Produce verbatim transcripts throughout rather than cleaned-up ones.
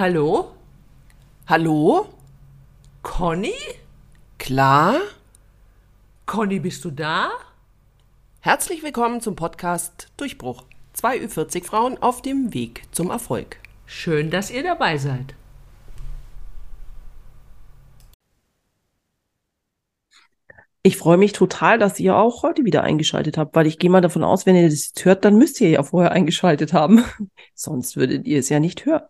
Hallo? Hallo? Conny? Klar? Conny, bist du da? Herzlich willkommen zum Podcast Durchbruch. Zwei Ü40 Frauen auf dem Weg zum Erfolg. Schön, dass ihr dabei seid. Ich freue mich total, dass ihr auch heute wieder eingeschaltet habt, weil ich gehe mal davon aus, wenn ihr das jetzt hört, dann müsst ihr ja vorher eingeschaltet haben. Sonst würdet ihr es ja nicht hören.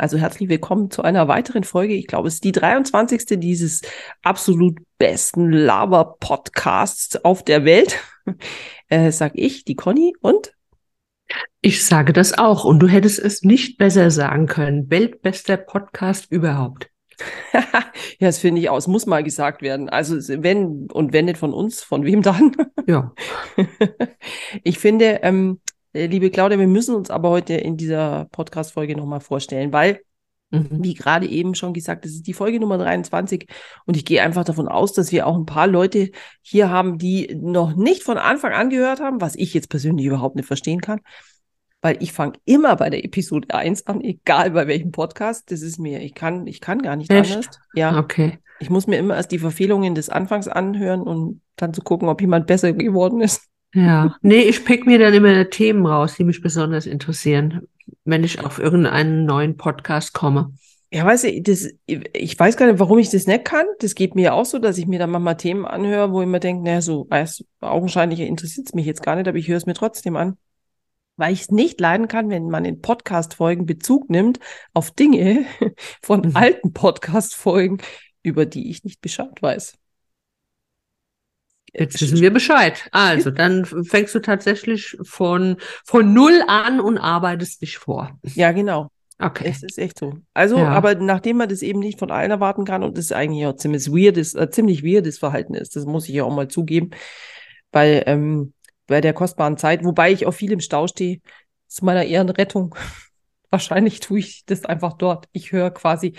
Also herzlich willkommen zu einer weiteren Folge. Ich glaube, es ist die dreiundzwanzigste dieses absolut besten Laber-Podcasts auf der Welt. Äh, sag ich, die Conny und? Ich sage das auch und du hättest es nicht besser sagen können. Weltbester Podcast überhaupt. Ja, das finde ich auch. Es muss mal gesagt werden. Also wenn und wenn nicht von uns, von wem dann? Ja. Ich finde, ähm, liebe Claudia, wir müssen uns aber heute in dieser Podcast-Folge nochmal vorstellen, weil, mhm. wie gerade eben schon gesagt, das ist die Folge Nummer dreiundzwanzig und ich gehe einfach davon aus, dass wir auch ein paar Leute hier haben, die noch nicht von Anfang an gehört haben, was ich jetzt persönlich überhaupt nicht verstehen kann. Weil ich fange immer bei der Episode eins an, egal bei welchem Podcast. Das ist mir, ich kann, ich kann gar nicht Echt? anders. Ja. Okay. Ich muss mir immer erst die Verfehlungen des Anfangs anhören und dann zu gucken, ob jemand besser geworden ist. Ja. Nee, ich pick mir dann immer Themen raus, die mich besonders interessieren, wenn ich auf irgendeinen neuen Podcast komme. Ja, weißt du, das, ich weiß gar nicht, warum ich das nicht kann. Das geht mir auch so, dass ich mir dann manchmal Themen anhöre, wo ich mir denke, naja, so, weißt, augenscheinlich interessiert es mich jetzt gar nicht, aber ich höre es mir trotzdem an. Weil ich es nicht leiden kann, wenn man in Podcast-Folgen Bezug nimmt auf Dinge von alten Podcast-Folgen, über die ich nicht Bescheid weiß. Jetzt wissen wir Bescheid. Also, dann fängst du tatsächlich von, von null an und arbeitest dich vor. Ja, genau. Okay. Es ist echt so. Also, ja. aber nachdem man das eben nicht von allen erwarten kann und das ist eigentlich auch ziemlich weirdes, äh, ziemlich weirdes Verhalten ist, das muss ich ja auch mal zugeben, weil, ähm, bei der kostbaren Zeit, wobei ich auch viel im Stau stehe, zu meiner Ehrenrettung. Wahrscheinlich tue ich das einfach dort. Ich höre quasi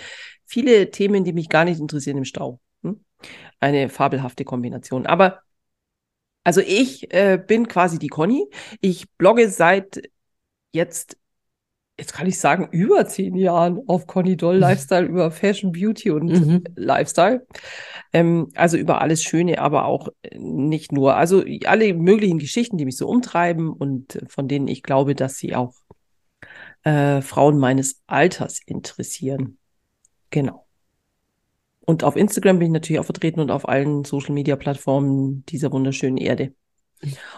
viele Themen, die mich gar nicht interessieren im Stau. Hm? Eine fabelhafte Kombination. Aber also ich äh, bin quasi die Conny. Ich blogge seit jetzt, jetzt kann ich sagen, über zehn Jahren auf Conny Doll Lifestyle über Fashion, Beauty und mhm. Lifestyle. Ähm, also über alles Schöne, aber auch nicht nur. Also alle möglichen Geschichten, die mich so umtreiben und von denen ich glaube, dass sie auch äh, Frauen meines Alters interessieren. Genau. Und auf Instagram bin ich natürlich auch vertreten und auf allen Social-Media-Plattformen dieser wunderschönen Erde.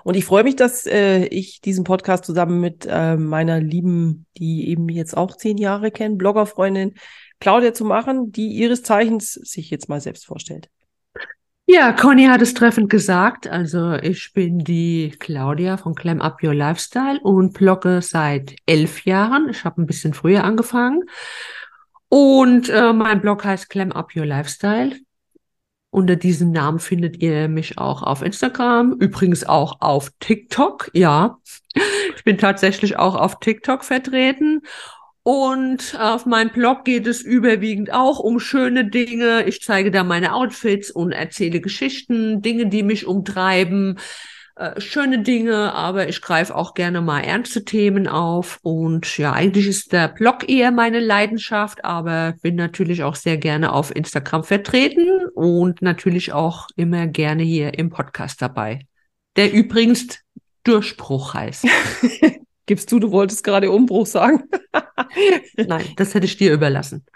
Und ich freue mich, dass äh, ich diesen Podcast zusammen mit äh, meiner lieben, die eben jetzt auch zehn Jahre kennt, Bloggerfreundin Claudia zu machen, die ihres Zeichens sich jetzt mal selbst vorstellt. Ja, Conny hat es treffend gesagt. Also ich bin die Claudia von Glam up your Lifestyle und blogge seit elf Jahren. Ich habe ein bisschen früher angefangen. Und äh, mein Blog heißt Glam up your Lifestyle. Unter diesem Namen findet ihr mich auch auf Instagram, übrigens auch auf TikTok, ja. Ich bin tatsächlich auch auf TikTok vertreten und auf meinem Blog geht es überwiegend auch um schöne Dinge. Ich zeige da meine Outfits und erzähle Geschichten, Dinge, die mich umtreiben, äh, schöne Dinge, aber ich greife auch gerne mal ernste Themen auf und ja, eigentlich ist der Blog eher meine Leidenschaft, aber bin natürlich auch sehr gerne auf Instagram vertreten. Und natürlich auch immer gerne hier im Podcast dabei, der übrigens Durchbruch heißt. Gibst du, du wolltest gerade Umbruch sagen? Nein, das hätte ich dir überlassen.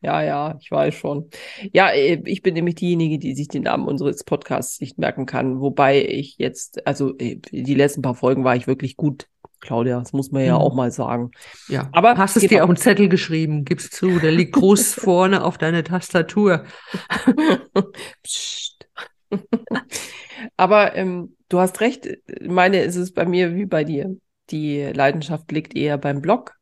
Ja, ja, ich weiß schon. Ja, ich bin nämlich diejenige, die sich den Namen unseres Podcasts nicht merken kann, wobei ich jetzt, also die letzten paar Folgen war ich wirklich gut, Claudia, das muss man ja auch mal sagen. Ja, aber hast es dir auf einen Zettel geschrieben, gibst zu, der liegt groß vorne auf deiner Tastatur. Psst. Aber ähm, du hast recht, meine ist es bei mir wie bei dir. Die Leidenschaft liegt eher beim Blog,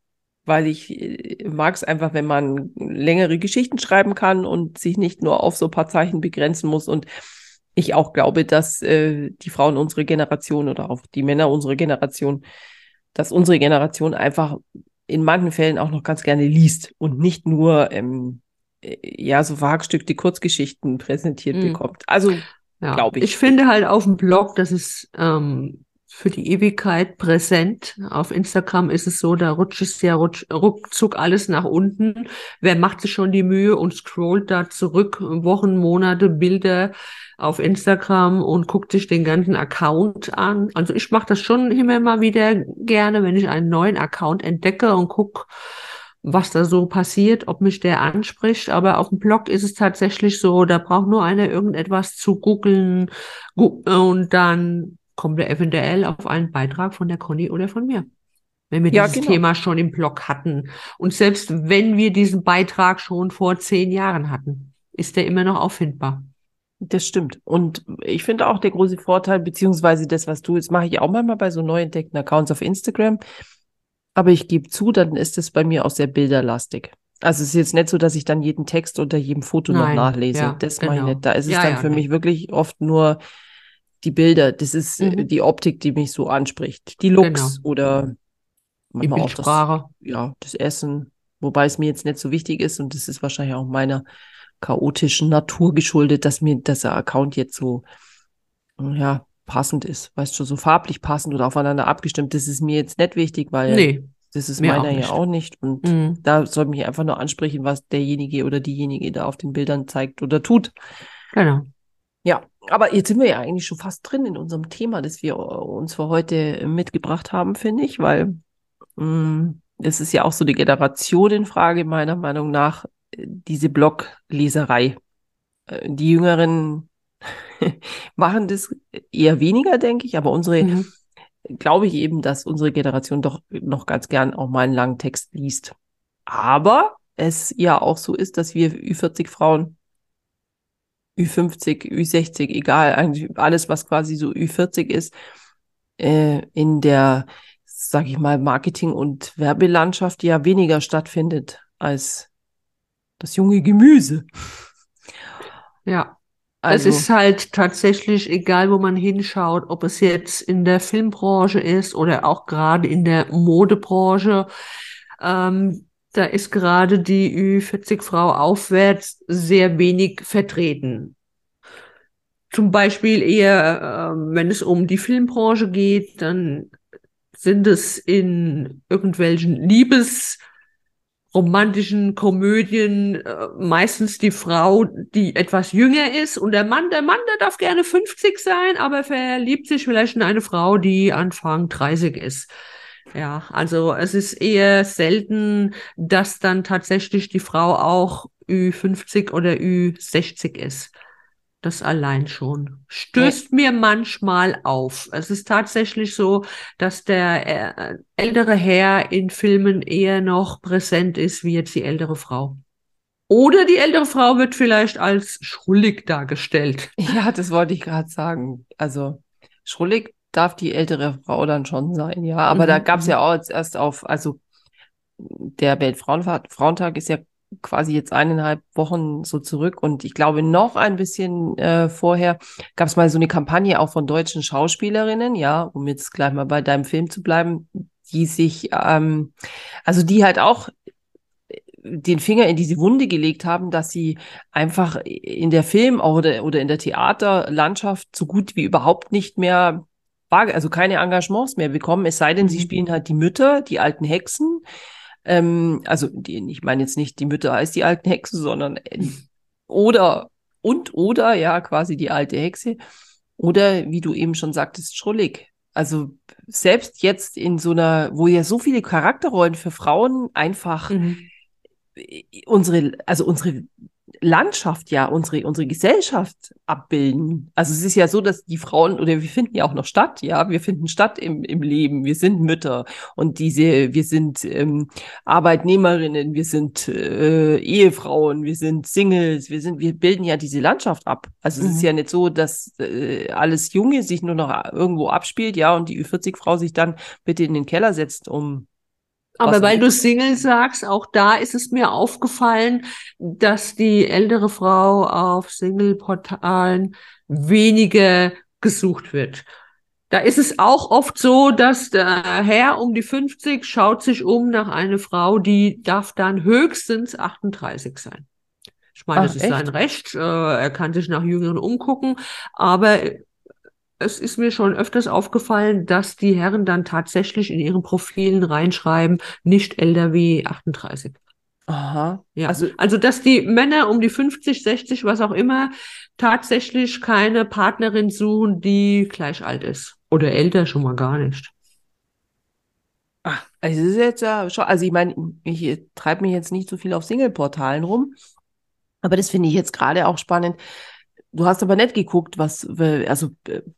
weil ich äh, mag es einfach, wenn man längere Geschichten schreiben kann und sich nicht nur auf so ein paar Zeichen begrenzen muss und ich auch glaube, dass äh, die Frauen unserer Generation oder auch die Männer unserer Generation, dass unsere Generation einfach in manchen Fällen auch noch ganz gerne liest und nicht nur ähm, äh, ja so verhackstückte Kurzgeschichten präsentiert mhm. bekommt. Also ja. glaube ich. Ich finde halt auf dem Blog, dass es ähm, für die Ewigkeit präsent. Auf Instagram ist es so, da rutscht es ja rutsch, ruckzuck alles nach unten. Wer macht sich schon die Mühe und scrollt da zurück, Wochen, Monate, Bilder auf Instagram und guckt sich den ganzen Account an? Also ich mache das schon immer mal wieder gerne, wenn ich einen neuen Account entdecke und gucke, was da so passiert, ob mich der anspricht. Aber auf dem Blog ist es tatsächlich so, da braucht nur einer irgendetwas zu googeln und dann kommt er eventuell auf einen Beitrag von der Conny oder von mir, wenn wir ja, dieses genau. Thema schon im Blog hatten. Und selbst wenn wir diesen Beitrag schon vor zehn Jahren hatten, ist der immer noch auffindbar. Das stimmt. Und ich finde auch der große Vorteil, beziehungsweise das, was du, jetzt mache ich auch manchmal bei so neu entdeckten Accounts auf Instagram, aber ich gebe zu, dann ist es bei mir auch sehr bilderlastig. Also es ist jetzt nicht so, dass ich dann jeden Text unter jedem Foto Nein, noch nachlese. Ja, das genau. mache ich nicht. Da ist es ja, dann ja, für okay. mich wirklich oft nur die Bilder, das ist mhm. die Optik, die mich so anspricht. Die Looks genau. oder manchmal auch das, ja, das Essen, wobei es mir jetzt nicht so wichtig ist und das ist wahrscheinlich auch meiner chaotischen Natur geschuldet, dass mir dieser Account jetzt so ja, passend ist, weißt du, so farblich passend oder aufeinander abgestimmt. Das ist mir jetzt nicht wichtig, weil nee, das ist meiner ja auch nicht und mhm. da soll mich einfach nur ansprechen, was derjenige oder diejenige da auf den Bildern zeigt oder tut. Genau. Ja, aber jetzt sind wir ja eigentlich schon fast drin in unserem Thema, das wir uns für heute mitgebracht haben, finde ich, weil mh, das ist ja auch so die Generation in Frage, meiner Meinung nach, diese Blogleserei. Die Jüngeren machen das eher weniger, denke ich, aber unsere, mhm. glaube ich eben, dass unsere Generation doch noch ganz gern auch mal einen langen Text liest. Aber es ja auch so ist, dass wir Ü vierzig Frauen Ü fünfzig, Ü sechzig, egal, eigentlich alles, was quasi so Ü vierzig ist, äh, in der, sag ich mal, Marketing- und Werbelandschaft ja weniger stattfindet als das junge Gemüse. Ja, also. Es ist halt tatsächlich egal, wo man hinschaut, ob es jetzt in der Filmbranche ist oder auch gerade in der Modebranche, ähm, da ist gerade die Ü vierzig-Frau aufwärts sehr wenig vertreten. Zum Beispiel eher, äh, wenn es um die Filmbranche geht, dann sind es in irgendwelchen liebesromantischen Komödien äh, meistens die Frau, die etwas jünger ist und der Mann, der Mann, der darf gerne fünfzig sein, aber verliebt sich vielleicht in eine Frau, die Anfang dreißig ist. Ja, also es ist eher selten, dass dann tatsächlich die Frau auch Ü fünfzig oder Ü sechzig ist. Das allein schon. Stößt mir manchmal auf. Es ist tatsächlich so, dass der ältere Herr in Filmen eher noch präsent ist wie jetzt die ältere Frau. Oder die ältere Frau wird vielleicht als schrullig dargestellt. Ja, das wollte ich gerade sagen. Also schrullig darf die ältere Frau dann schon sein, ja. Aber mhm. da gab es ja auch jetzt erst auf, also der Weltfrauentag ist ja quasi jetzt eineinhalb Wochen so zurück und ich glaube noch ein bisschen äh, vorher gab es mal so eine Kampagne auch von deutschen Schauspielerinnen, ja, um jetzt gleich mal bei deinem Film zu bleiben, die sich, ähm, also die halt auch den Finger in diese Wunde gelegt haben, dass sie einfach in der Film- oder, oder in der Theaterlandschaft so gut wie überhaupt nicht mehr also keine Engagements mehr bekommen, es sei denn, sie spielen halt die Mütter, die alten Hexen. Ähm, also die, ich meine jetzt nicht die Mütter als die alten Hexen, sondern äh, oder und oder, ja, quasi die alte Hexe. Oder, wie du eben schon sagtest, schrullig. Also selbst jetzt in so einer, wo ja so viele Charakterrollen für Frauen einfach mhm. unsere, also unsere Landschaft, ja, unsere, unsere Gesellschaft abbilden. Also es ist ja so, dass die Frauen, oder wir finden ja auch noch statt, ja, wir finden statt im, im Leben, wir sind Mütter und diese, wir sind ähm, Arbeitnehmerinnen, wir sind äh, Ehefrauen, wir sind Singles, wir sind, wir bilden ja diese Landschaft ab. Also es mhm. ist ja nicht so, dass äh, alles Junge sich nur noch irgendwo abspielt, ja, und die Ü vierzig-Frau sich dann bitte in den Keller setzt, um Aber weil du Single sagst, auch da ist es mir aufgefallen, dass die ältere Frau auf Single-Portalen weniger gesucht wird. Da ist es auch oft so, dass der Herr um die fünfzig schaut sich um nach einer Frau, die darf dann höchstens achtunddreißig sein. Ich meine, Ach, das ist echt? sein Recht. Er kann sich nach Jüngeren umgucken, aber es ist mir schon öfters aufgefallen, dass die Herren dann tatsächlich in ihren Profilen reinschreiben, nicht älter wie achtunddreißig. Aha. Ja. Also, also, dass die Männer um die fünfzig, sechzig, was auch immer, tatsächlich keine Partnerin suchen, die gleich alt ist. Oder älter schon mal gar nicht. Ach, also ist jetzt ja schon, also ich meine, ich treibe mich jetzt nicht so viel auf Single-Portalen rum, aber das finde ich jetzt gerade auch spannend. Du hast aber nicht geguckt, was, also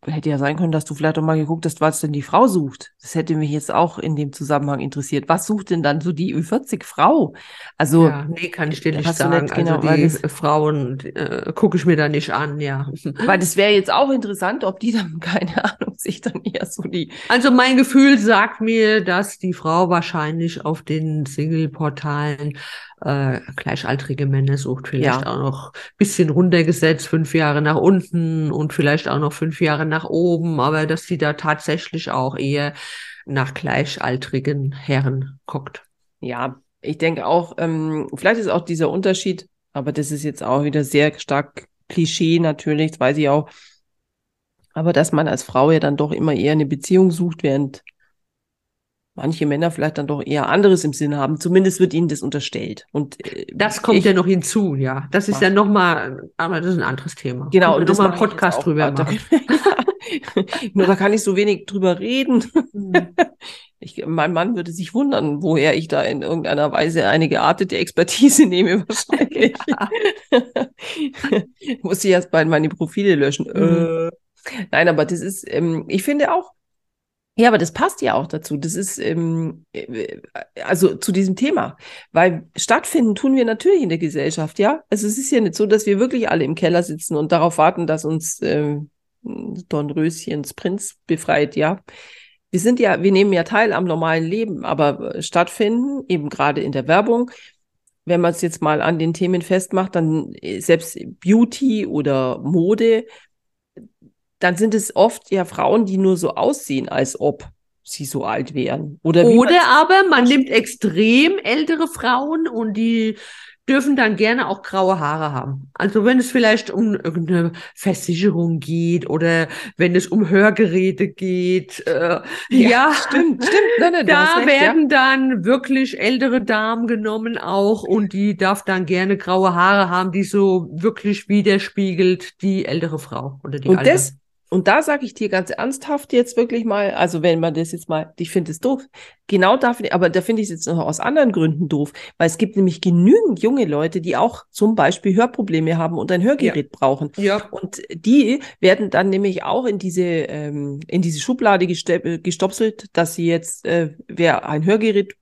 hätte ja sein können, dass du vielleicht auch mal geguckt hast, was denn die Frau sucht. Das hätte mich jetzt auch in dem Zusammenhang interessiert. Was sucht denn dann so die Ü40-Frau? Also, ja, nee, kann ich dir nicht sagen. Nicht genau, also die das, Frauen äh, gucke ich mir da nicht an, ja. Weil das wäre jetzt auch interessant, ob die dann, keine Ahnung, sich dann eher so die... Also mein Gefühl sagt mir, dass die Frau wahrscheinlich auf den Single-Portalen Äh, gleichaltrige Männer sucht, vielleicht ja. auch noch ein bisschen runtergesetzt, fünf Jahre nach unten und vielleicht auch noch fünf Jahre nach oben, aber dass sie da tatsächlich auch eher nach gleichaltrigen Herren guckt. Ja, ich denke auch, ähm, vielleicht ist auch dieser Unterschied, aber das ist jetzt auch wieder sehr stark Klischee natürlich, das weiß ich auch, aber dass man als Frau ja dann doch immer eher eine Beziehung sucht, während manche Männer vielleicht dann doch eher anderes im Sinn haben. Zumindest wird ihnen das unterstellt. Und äh, das kommt ich, ja noch hinzu, ja. Das ist ja nochmal, aber das ist ein anderes Thema. Genau. Und nochmal einen Podcast drüber machen. Nur da kann ich so wenig drüber reden. Ich, mein Mann würde sich wundern, woher ich da in irgendeiner Weise eine geartete Expertise nehme, wahrscheinlich. Muss ich erst bei meine Profile löschen. Mhm. Äh. Nein, aber das ist, ähm, ich finde auch, ja, aber das passt ja auch dazu. Das ist, ähm, also zu diesem Thema. Weil stattfinden tun wir natürlich in der Gesellschaft, ja. Also es ist ja nicht so, dass wir wirklich alle im Keller sitzen und darauf warten, dass uns ähm, Dornröschens Prinz befreit, ja. Wir sind ja, wir nehmen ja teil am normalen Leben, aber stattfinden, eben gerade in der Werbung, wenn man es jetzt mal an den Themen festmacht, dann selbst Beauty oder Mode, dann sind es oft ja Frauen, die nur so aussehen, als ob sie so alt wären. Oder, wie Oder aber man nimmt extrem ältere Frauen und die dürfen dann gerne auch graue Haare haben. Also wenn es vielleicht um irgendeine Versicherung geht oder wenn es um Hörgeräte geht. Äh, ja, ja, stimmt, stimmt. Nein, nein, da recht, werden ja. dann wirklich ältere Damen genommen auch und die darf dann gerne graue Haare haben, die so wirklich widerspiegelt die ältere Frau oder die und alte. Das Und da sage ich dir ganz ernsthaft jetzt wirklich mal, also wenn man das jetzt mal, ich finde es doof, genau da finde ich, aber da finde ich es jetzt noch aus anderen Gründen doof, weil es gibt nämlich genügend junge Leute, die auch zum Beispiel Hörprobleme haben und ein Hörgerät ja. brauchen. Ja. Und die werden dann nämlich auch in diese ähm, in diese Schublade gestopselt, dass sie jetzt, äh, wer ein Hörgerät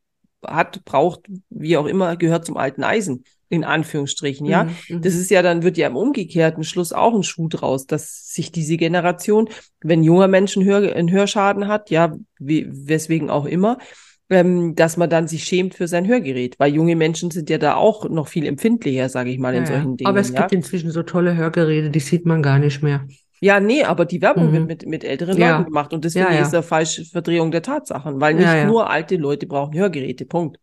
hat, braucht, wie auch immer, gehört zum alten Eisen. In Anführungsstrichen, ja. Mhm. Das ist ja, dann wird ja im umgekehrten Schluss auch ein Schuh draus, dass sich diese Generation, wenn junger Mensch einen, Hör, einen Hörschaden hat, ja, we- weswegen auch immer, ähm, dass man dann sich schämt für sein Hörgerät. Weil junge Menschen sind ja da auch noch viel empfindlicher, sage ich mal, in ja, solchen Dingen. Aber es ja. gibt inzwischen so tolle Hörgeräte, die sieht man gar nicht mehr. Ja, nee, aber die Werbung mhm. wird mit, mit älteren ja. Leuten gemacht. Und deswegen ja, ja. ist eine falsche Verdrehung der Tatsachen, weil nicht ja, ja. nur alte Leute brauchen Hörgeräte, Punkt.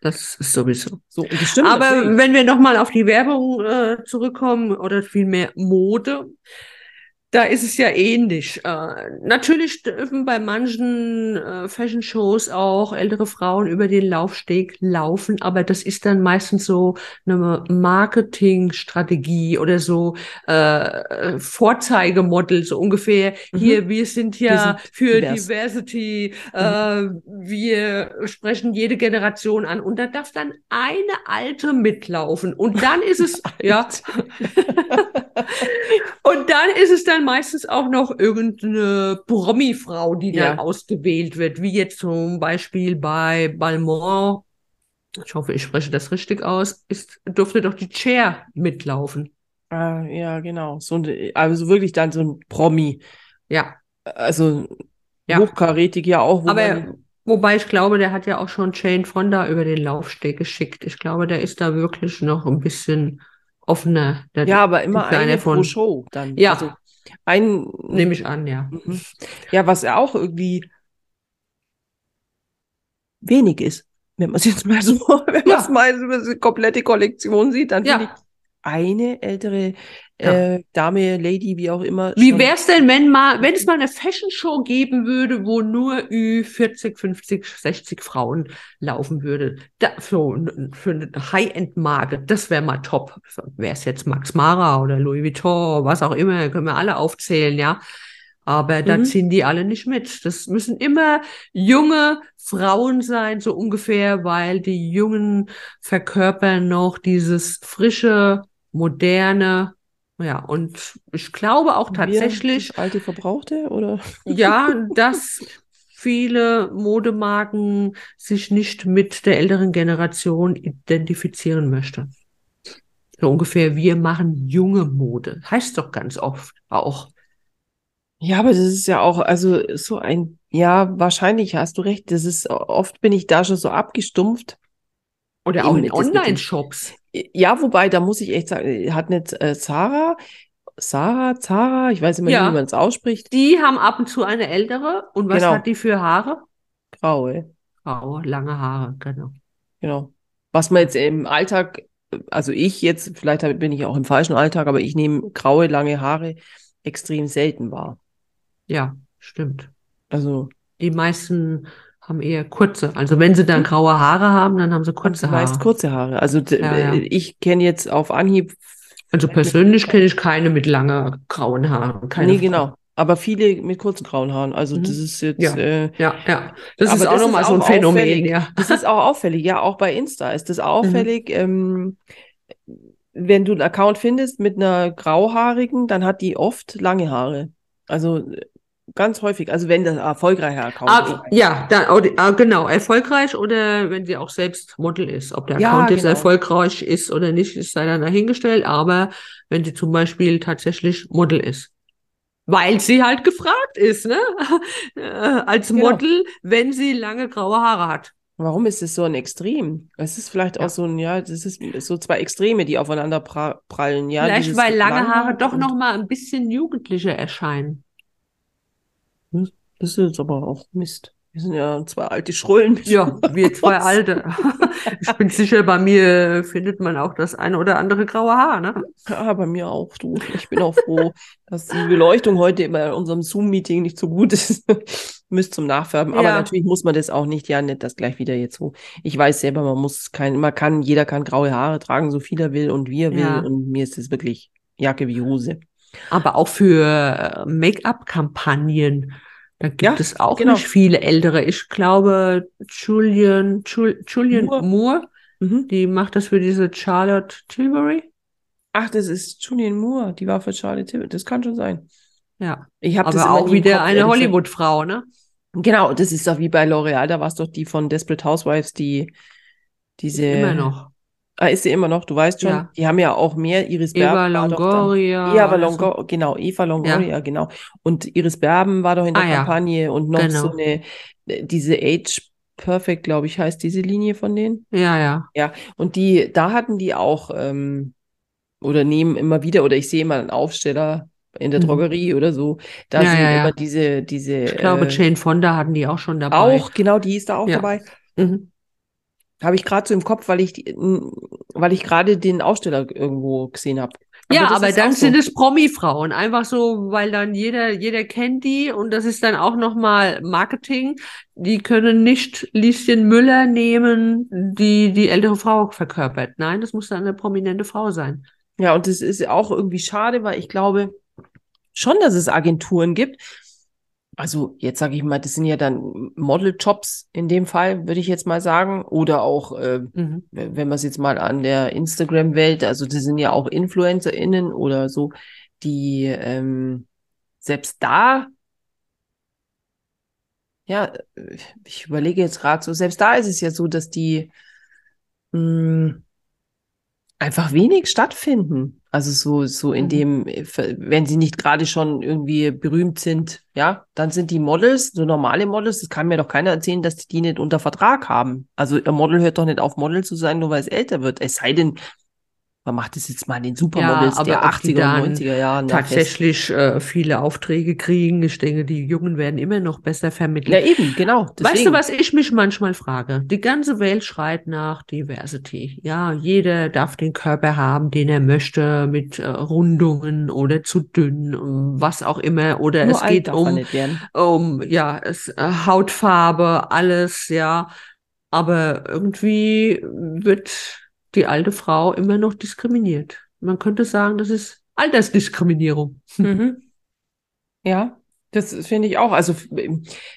Das ist sowieso so. Das stimmt, aber natürlich. Wenn wir nochmal auf die Werbung äh, zurückkommen oder vielmehr Mode, da ist es ja ähnlich. Äh, natürlich dürfen bei manchen äh, Fashion-Shows auch ältere Frauen über den Laufsteg laufen, aber das ist dann meistens so eine Marketingstrategie oder so äh, Vorzeigemodel, so ungefähr. Mhm. Hier, wir sind ja wir sind für divers. Diversity, äh, mhm. wir sprechen jede Generation an und da darf dann eine Alte mitlaufen und dann ist es, ja, und dann ist es dann meistens auch noch irgendeine Promi-Frau, die ja. dann ausgewählt wird, wie jetzt zum Beispiel bei Balmoral. Ich hoffe, ich spreche das richtig aus. Ist, durfte doch die Cher mitlaufen. Ah, ja, genau. So, also wirklich dann so ein Promi. Ja. Also ja. hochkarätig ja auch. Wo Aber man... Wobei ich glaube, der hat ja auch schon Jane Fonda über den Laufsteg geschickt. Ich glaube, der ist da wirklich noch ein bisschen offener. Der ja, aber immer eine pro Show dann. Ja. Also, Ein, nehme ich an, ja. Ja, was ja auch irgendwie wenig ist, wenn man es jetzt mal so, wenn ja. man es mal so eine komplette Kollektion sieht, dann ja. finde ich eine ältere ja. äh, Dame, Lady, wie auch immer. Wie wäre es denn, wenn mal, wenn es mal eine Fashion-Show geben würde, wo nur vierzig, fünfzig, sechzig Frauen laufen würde? Da, für, für eine High-End-Marke, das wäre mal top. Wäre es jetzt Max Mara oder Louis Vuitton, was auch immer, können wir alle aufzählen, ja. Aber da mhm. ziehen die alle nicht mit. Das müssen immer junge Frauen sein, so ungefähr, weil die Jungen verkörpern noch dieses frische, moderne. Ja, und ich glaube auch tatsächlich... Das alte Verbrauchte, oder? Ja, dass viele Modemarken sich nicht mit der älteren Generation identifizieren möchten. So ungefähr, wir machen junge Mode. Heißt doch ganz oft auch. Ja, aber das ist ja auch, also so ein, ja, wahrscheinlich hast du recht, das ist, oft bin ich da schon so abgestumpft. Oder auch in Online-Shops. Ja, wobei, da muss ich echt sagen, hat nicht äh, Sarah, Sarah, Zara, ich weiß immer ja. nicht, wie man es ausspricht. Die haben ab und zu eine ältere, und was genau. hat die für Haare? Graue. Graue, lange Haare, genau. Genau. Was man jetzt im Alltag, also ich jetzt, vielleicht bin ich auch im falschen Alltag, aber ich nehme graue, lange Haare extrem selten wahr. Ja, stimmt. Also die meisten haben eher kurze. Also wenn sie dann graue Haare haben, dann haben sie kurze Haare. Meist kurze Haare. Also ja, ja. ich kenne jetzt auf Anhieb... Also persönlich kenne ich keine mit langen grauen Haaren. Keine nee, Frau. Genau. Aber viele mit kurzen grauen Haaren. Also mhm. das ist jetzt... Ja, äh, ja, ja. Das ist auch nochmal so ein Phänomen. Ja. Das ist auch auffällig. Ja, auch bei Insta ist das auffällig. Mhm. Ähm, wenn du einen Account findest mit einer grauhaarigen, dann hat die oft lange Haare. Also... Ganz häufig, also wenn das erfolgreicher Account ah, ist. Ja, dann, genau, erfolgreich oder wenn sie auch selbst Model ist. Ob der ja, Account jetzt genau. erfolgreich ist oder nicht, ist sei dann dahingestellt, aber wenn sie zum Beispiel tatsächlich Model ist. Weil sie halt gefragt ist, ne? Als Model, genau. wenn sie lange graue Haare hat. Warum ist es so ein Extrem? Es ist vielleicht ja. auch so ein, ja, das ist so zwei Extreme, die aufeinander prallen. Ja, vielleicht, weil lange Haare doch nochmal ein bisschen jugendlicher erscheinen. Das ist jetzt aber auch Mist. Wir sind ja zwei alte Schrullen. Ja, wir zwei alte. Ich bin sicher, bei mir findet man auch das eine oder andere graue Haar, ne? Ja, bei mir auch, du. Ich bin auch froh, dass die Beleuchtung heute immer in unserem Zoom-Meeting nicht so gut ist. Müsst zum Nachfärben. Aber ja. natürlich muss man das auch nicht, ja, nicht das gleich wieder jetzt so. Ich weiß selber, man muss kein, man kann, jeder kann graue Haare tragen, so viel er will und wie er will. Ja. Und mir ist das wirklich Jacke wie Hose. Aber auch für Make-up-Kampagnen, da gibt ja, es auch genau. nicht viele ältere. Ich glaube, Julian, Jul, Julian Moore, Moore mhm. die macht das für diese Charlotte Tilbury. Ach, das ist Julian Moore, die war für Charlotte Tilbury. Das kann schon sein. Ja, ich habe das auch wieder Kopf, eine Hollywood-Frau, ne? Genau, das ist doch wie bei L'Oreal, da war es doch die von Desperate Housewives, die diese... Immer noch. Ah, ist sie immer noch, du weißt schon, ja. die haben ja auch mehr, Iris Berben war doch dann, Eva Longoria, so. genau, Eva Longoria, ja. genau. Und Iris Berben war doch in der ah, Kampagne ja. und noch genau. so eine, diese Age Perfect, glaube ich, heißt diese Linie von denen. Ja, ja. Ja, und die, da hatten die auch, ähm, oder nehmen immer wieder, oder ich sehe immer einen Aufsteller in der Drogerie mhm. oder so, da ja, sind ja, immer ja. diese, diese. Ich glaube, äh, Jane Fonda hatten die auch schon dabei. Auch, genau, die ist da auch ja. dabei. Mhm. Habe ich gerade so im Kopf, weil ich die, weil ich gerade den Aussteller irgendwo gesehen habe. Ja, aber dann so. Sind es Promi-Frauen. Einfach so, weil dann jeder, jeder kennt die und das ist dann auch nochmal Marketing. Die können nicht Lieschen Müller nehmen, die die ältere Frau verkörpert. Nein, das muss dann eine prominente Frau sein. Ja, und das ist auch irgendwie schade, weil ich glaube schon, dass es Agenturen gibt. Also jetzt sage ich mal, das sind ja dann Model-Jobs in dem Fall, würde ich jetzt mal sagen. Oder auch, äh, mhm. wenn man es jetzt mal an der Instagram-Welt, also das sind ja auch InfluencerInnen oder so, die ähm, selbst da, ja, ich überlege jetzt gerade so, selbst da ist es ja so, dass die mh, einfach wenig stattfinden. Also so, so in dem, wenn sie nicht gerade schon irgendwie berühmt sind, ja, dann sind die Models, so normale Models, das kann mir doch keiner erzählen, dass die die nicht unter Vertrag haben. Also ein Model hört doch nicht auf, Model zu sein, nur weil es älter wird. Es sei denn, Man macht das jetzt mal in den Supermodels ja, der achtziger und neunziger Jahren. Tatsächlich äh, viele Aufträge kriegen. Ich denke, die Jungen werden immer noch besser vermittelt. Ja, eben, genau. Deswegen. Weißt du, was ich mich manchmal frage? Die ganze Welt schreit nach Diversity. Ja, jeder darf den Körper haben, den er möchte, mit äh, Rundungen oder zu dünn, was auch immer. Oder Nur es geht um, um ja, es, äh, Hautfarbe, alles, ja. Aber irgendwie wird die alte Frau immer noch diskriminiert. Man könnte sagen, das ist Altersdiskriminierung. Mhm. Ja, das finde ich auch. Also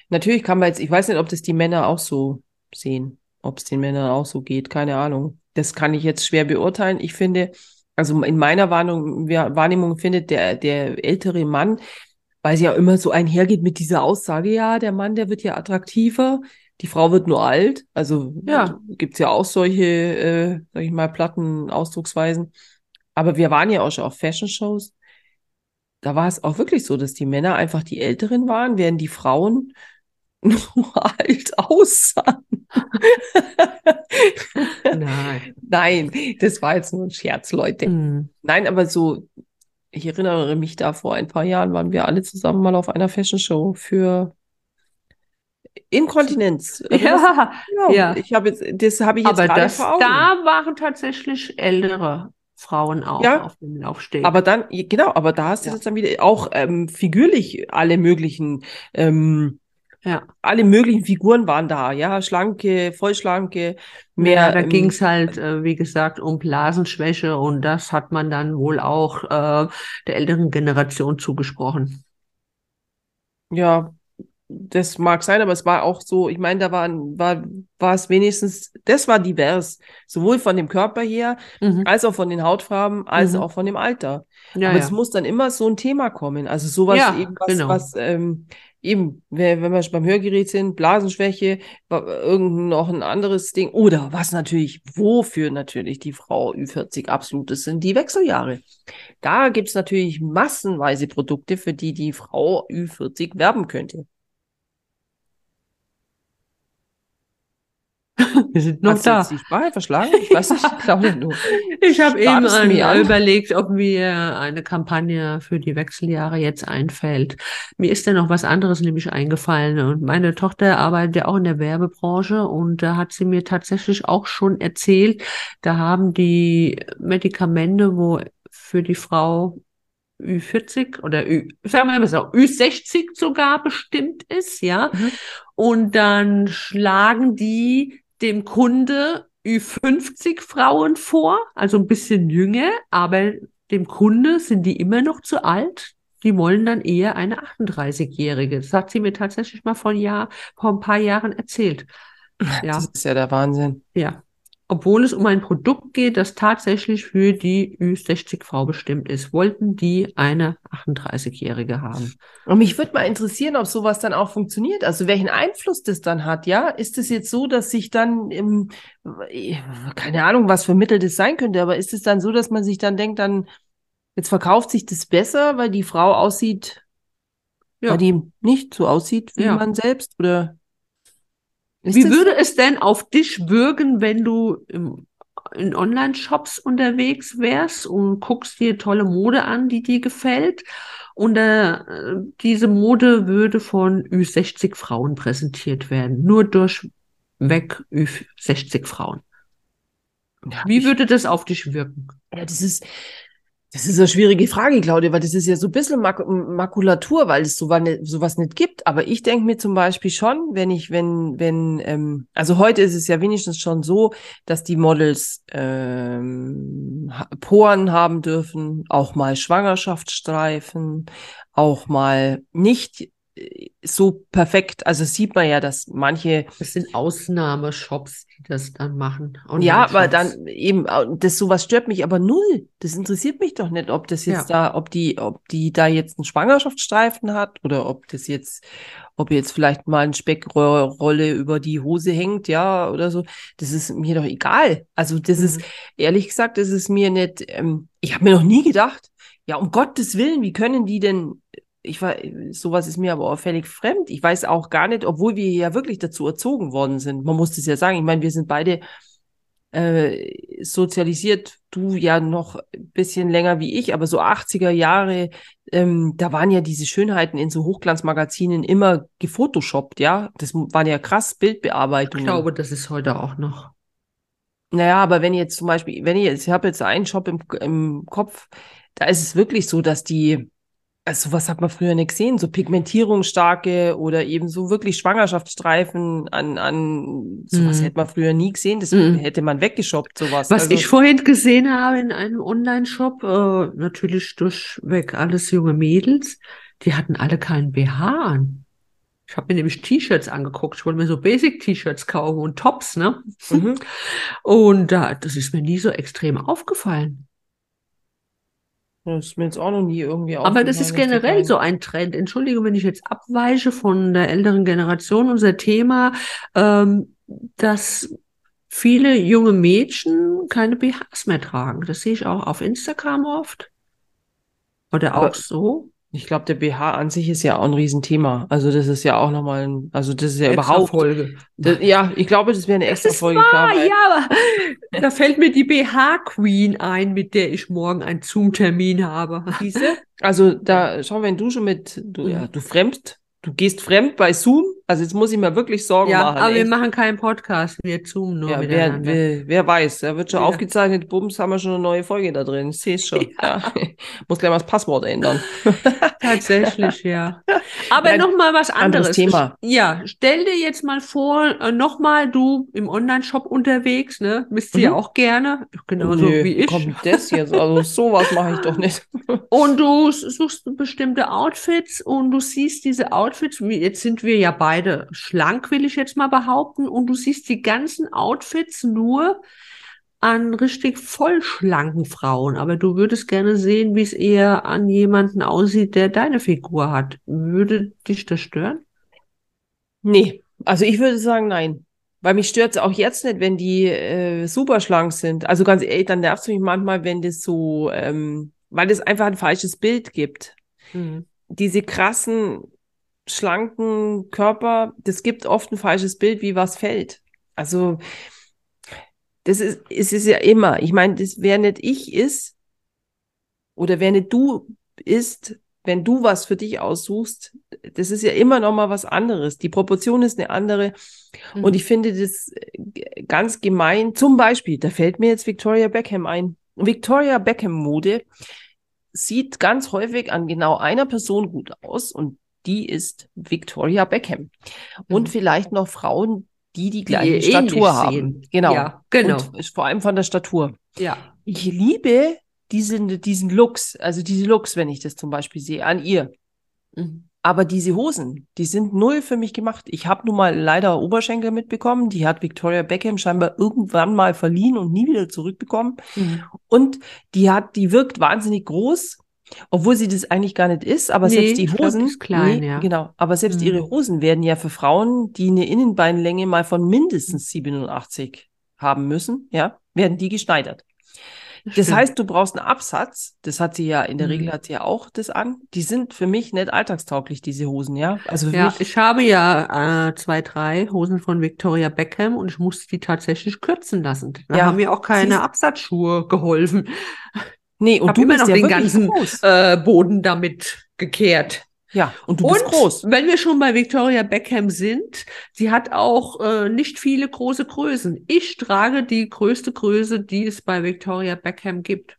natürlich kann man jetzt, ich weiß nicht, ob das die Männer auch so sehen, ob es den Männern auch so geht, keine Ahnung. Das kann ich jetzt schwer beurteilen. Ich finde, also in meiner Wahrnehmung, Wahrnehmung findet der, der ältere Mann, weil es ja immer so einhergeht mit dieser Aussage, ja, der Mann, der wird ja attraktiver, die Frau wird nur alt, also ja. Gibt's ja auch solche, äh, sag ich mal, platten Ausdrucksweisen. Aber wir waren ja auch schon auf Fashion-Shows. Da war es auch wirklich so, dass die Männer einfach die Älteren waren, während die Frauen nur alt aussahen. Nein. Nein, das war jetzt nur ein Scherz, Leute. Mhm. Nein, aber so, ich erinnere mich da, vor ein paar Jahren waren wir alle zusammen mal auf einer Fashion-Show für Inkontinenz. Ja, ja. ja. Ich habe jetzt, das habe ich jetzt gerade das, vor Augen. Da waren tatsächlich ältere Frauen auch ja. auf dem Laufsteg. Aber dann, genau, aber da hast du ja. das dann wieder auch ähm, figürlich alle möglichen, ähm, ja. alle möglichen Figuren waren da, ja, schlanke, vollschlanke, mehr. Ja, da ähm, ging es halt, äh, wie gesagt, um Blasenschwäche und das hat man dann wohl auch äh, der älteren Generation zugesprochen. Ja. Das mag sein, aber es war auch so, ich meine, da war, war, war es wenigstens, das war divers, sowohl von dem Körper her, mhm. als auch von den Hautfarben, als mhm. auch von dem Alter. Ja, aber ja. es muss dann immer so ein Thema kommen, also sowas ja, eben, was, genau. was ähm, eben, wenn wir beim Hörgerät sind, Blasenschwäche, irgendein noch ein anderes Ding, oder was natürlich, wofür natürlich die Frau Ü vierzig absolut ist, sind die Wechseljahre. Da gibt es natürlich massenweise Produkte, für die die Frau Ü vierzig werben könnte. Wir sind noch Hast da. Hast du jetzt die verschlagen? Ich weiß nicht, ich glaube nur. Ich habe eben ein, überlegt, ob mir eine Kampagne für die Wechseljahre jetzt einfällt. Mir ist da noch was anderes nämlich eingefallen. Und meine Tochter arbeitet ja auch in der Werbebranche und da hat sie mir tatsächlich auch schon erzählt, da haben die Medikamente, wo für die Frau Ü vierzig oder Ü, sagen wir mal so, Ü sechzig sogar bestimmt ist, ja. Mhm. Und dann schlagen die dem Kunde Ü fünfzig Frauen vor, also ein bisschen jünger, aber dem Kunde sind die immer noch zu alt. Die wollen dann eher eine achtunddreißigjährige. Das hat sie mir tatsächlich mal vor ein, Jahr, vor ein paar Jahren erzählt. Ja. Das ist ja der Wahnsinn. Ja. Obwohl es um ein Produkt geht, das tatsächlich für die Ü sechzig-Frau bestimmt ist, wollten die eine achtunddreißigjährige haben. Und mich würde mal interessieren, ob sowas dann auch funktioniert. Also welchen Einfluss das dann hat, ja? Ist es jetzt so, dass sich dann, ähm, keine Ahnung, was für Mittel das sein könnte, aber ist es dann so, dass man sich dann denkt, dann jetzt verkauft sich das besser, weil die Frau aussieht, ja. weil die nicht so aussieht wie ja. man selbst oder... Ist Wie würde es denn auf dich wirken, wenn du im, in Online-Shops unterwegs wärst und guckst dir tolle Mode an, die dir gefällt? Und äh, diese Mode würde von Ü sechzig Frauen präsentiert werden, nur durchweg Ü sechzig Frauen. Ja, Wie ich, würde das auf dich wirken? Ja, das ist... Das ist eine schwierige Frage, Claudia, weil das ist ja so ein bisschen Mak- Makulatur, weil es sowas nicht gibt. Aber ich denke mir zum Beispiel schon, wenn ich, wenn, wenn, ähm, also heute ist es ja wenigstens schon so, dass die Models ähm, Poren haben dürfen, auch mal Schwangerschaftsstreifen, auch mal nicht so perfekt, also sieht man ja, dass manche... Das sind Ausnahmeshops, die das dann machen. Online-Shops. Ja, aber dann eben, das sowas stört mich aber null. Das interessiert mich doch nicht, ob das jetzt ja. da, ob die, ob die da jetzt einen Schwangerschaftsstreifen hat oder ob das jetzt, ob jetzt vielleicht mal eine Speckrolle über die Hose hängt, ja, oder so. Das ist mir doch egal. Also das mhm. ist, ehrlich gesagt, das ist mir nicht, ähm, ich habe mir noch nie gedacht, ja, um Gottes Willen, wie können die denn... Ich war, sowas ist mir aber auch völlig fremd. Ich weiß auch gar nicht, obwohl wir ja wirklich dazu erzogen worden sind. Man muss das ja sagen. Ich meine, wir sind beide äh, sozialisiert, du ja noch ein bisschen länger wie ich, aber so achtziger Jahre, ähm, da waren ja diese Schönheiten in so Hochglanzmagazinen immer gefotoshoppt, ja? Das waren ja krass Bildbearbeitungen. Ich glaube, das ist heute auch noch. Naja, aber wenn jetzt zum Beispiel, wenn ich jetzt, ich habe jetzt einen Shop im, im Kopf, da ist es wirklich so, dass die, also was hat man früher nicht gesehen, so pigmentierungsstarke oder eben so wirklich Schwangerschaftsstreifen an, an sowas mm. hätte man früher nie gesehen, das mm. hätte man weggeshoppt, sowas. Was also, ich vorhin gesehen habe in einem Online-Shop, äh, natürlich durchweg alles junge Mädels, die hatten alle keinen B H an. Ich habe mir nämlich T-Shirts angeguckt. Ich wollte mir so Basic-T-Shirts kaufen und Tops, ne? Mhm. Und da, das ist mir nie so extrem aufgefallen. Das ist mir jetzt auch noch nie irgendwie aufgefallen. Aber das ist generell so ein Trend. Entschuldige, wenn ich jetzt abweiche von der älteren Generation, unser Thema, ähm, dass viele junge Mädchen keine B Hs mehr tragen. Das sehe ich auch auf Instagram oft. Oder auch Aber so. Ich glaube, der B H an sich ist ja auch ein Riesenthema. Also das ist ja auch nochmal ein, also das ist ja extra überhaupt... Folge. Das, ja, ich glaube, das wäre eine extra Folge. Klar, ja, aber da fällt mir die B H-Queen ein, mit der ich morgen einen Zoom-Termin habe. Diese? Also da, schau, wenn du schon mit, du, ja, du fremd, du gehst fremd bei Zoom, also jetzt muss ich mir wirklich Sorgen ja, machen. Ja, aber echt. Wir machen keinen Podcast, wir zoomen nur ja, miteinander. Wer, wer, wer weiß, da wird schon ja. aufgezeichnet, bums, haben wir schon eine neue Folge da drin, ich sehe es schon. Ja. Ja. Muss gleich mal das Passwort ändern. Tatsächlich, ja. Aber ja, nochmal was anderes. anderes Thema. Ja, stell dir jetzt mal vor, nochmal du im Online-Shop unterwegs, ne, bist du mhm. ja auch gerne, genauso Nö, wie ich. Kommt das jetzt, also sowas mache ich doch nicht. Und du suchst bestimmte Outfits und du siehst diese Outfits, jetzt sind wir ja beide schlank, will ich jetzt mal behaupten, und du siehst die ganzen Outfits nur an richtig vollschlanken Frauen, aber du würdest gerne sehen, wie es eher an jemanden aussieht, der deine Figur hat. Würde dich das stören? Nee, also ich würde sagen, nein. Weil mich stört es auch jetzt nicht, wenn die äh, super schlank sind. Also ganz ehrlich, dann nervst du mich manchmal, wenn das so, ähm, weil es einfach ein falsches Bild gibt. Mhm. Diese krassen schlanken Körper, das gibt oft ein falsches Bild, wie was fällt. Also das ist, es ist ja immer, ich meine, das, wer nicht ich ist oder wer nicht du ist, wenn du was für dich aussuchst, das ist ja immer noch mal was anderes. Die Proportion ist eine andere mhm. und ich finde das ganz gemein. Zum Beispiel, da fällt mir jetzt Victoria Beckham ein. Victoria Beckham Mode sieht ganz häufig an genau einer Person gut aus und die ist Victoria Beckham. Und mhm. vielleicht noch Frauen, die die gleiche Statur haben. Sehen. Genau. Ja, genau. Und vor allem von der Statur. Ja. Ich liebe diesen, diesen Looks, also diese Looks, wenn ich das zum Beispiel sehe, an ihr. Mhm. Aber diese Hosen, die sind null für mich gemacht. Ich habe nun mal leider Oberschenkel mitbekommen. Die hat Victoria Beckham scheinbar irgendwann mal verliehen und nie wieder zurückbekommen. Mhm. Und die hat, die wirkt wahnsinnig groß. Obwohl sie das eigentlich gar nicht ist, aber nee, selbst die Hosen, glaub, klein, nee, ja. genau, aber selbst mhm. ihre Hosen werden ja für Frauen, die eine Innenbeinlänge mal von mindestens siebenundachtzig haben müssen, ja, werden die geschneidert. Das, das heißt, du brauchst einen Absatz, das hat sie ja, in der mhm. Regel hat sie ja auch das an, die sind für mich nicht alltagstauglich, diese Hosen, ja. Also für ja, mich ich habe ja äh, zwei, drei Hosen von Victoria Beckham und ich musste die tatsächlich kürzen lassen. Da ja. haben mir auch keine Siehst? Absatzschuhe geholfen. Nee, und du bist noch ja den ganzen äh, Boden damit gekehrt. Ja, und du bist und, groß. Wenn wir schon bei Victoria Beckham sind, sie hat auch äh, nicht viele große Größen. Ich trage die größte Größe, die es bei Victoria Beckham gibt.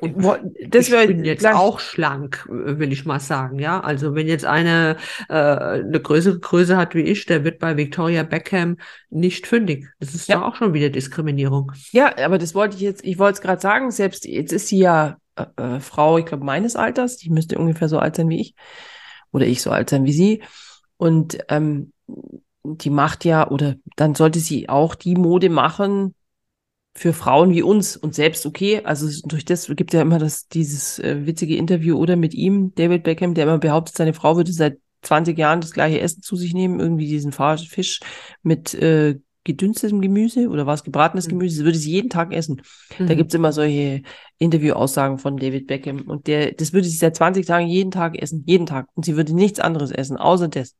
Und das ich bin jetzt gleich. Auch schlank, will ich mal sagen, ja. Also wenn jetzt einer äh, eine größere Größe hat wie ich, der wird bei Victoria Beckham nicht fündig. Das ist ja doch auch schon wieder Diskriminierung. Ja, aber das wollte ich jetzt, ich wollte es gerade sagen, selbst jetzt ist sie ja äh, äh, Frau, ich glaube, meines Alters, die müsste ungefähr so alt sein wie ich oder ich so alt sein wie sie und ähm, die macht ja, oder dann sollte sie auch die Mode machen, für Frauen wie uns und selbst okay, also durch das gibt ja immer das dieses äh, witzige Interview oder mit ihm, David Beckham, der immer behauptet, seine Frau würde seit zwanzig Jahren das gleiche Essen zu sich nehmen, irgendwie diesen Fisch mit äh, gedünstetem Gemüse oder was, gebratenes Gemüse, das würde sie jeden Tag essen. Mhm. Da gibt's immer solche Interviewaussagen von David Beckham und der, das würde sie seit zwanzig Tagen jeden Tag essen, jeden Tag und sie würde nichts anderes essen, außer das.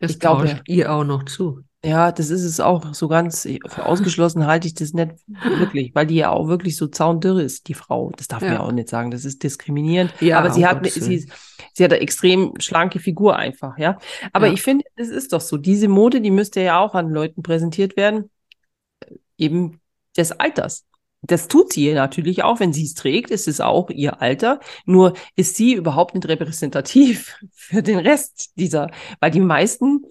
Das ich glaube, ihr auch noch zu. Ja, das ist es auch so ganz für ausgeschlossen halte ich das nicht wirklich, weil die ja auch wirklich so zaundürr ist, die Frau. Das darf ja. man ja auch nicht sagen, das ist diskriminierend. Ja, aber sie hat, eine, sie, sie hat eine extrem schlanke Figur einfach, ja. Aber ja. ich finde, es ist doch so, diese Mode, die müsste ja auch an Leuten präsentiert werden, eben des Alters. Das tut sie natürlich auch, wenn sie es trägt, ist es auch ihr Alter, nur ist sie überhaupt nicht repräsentativ für den Rest dieser, weil die meisten,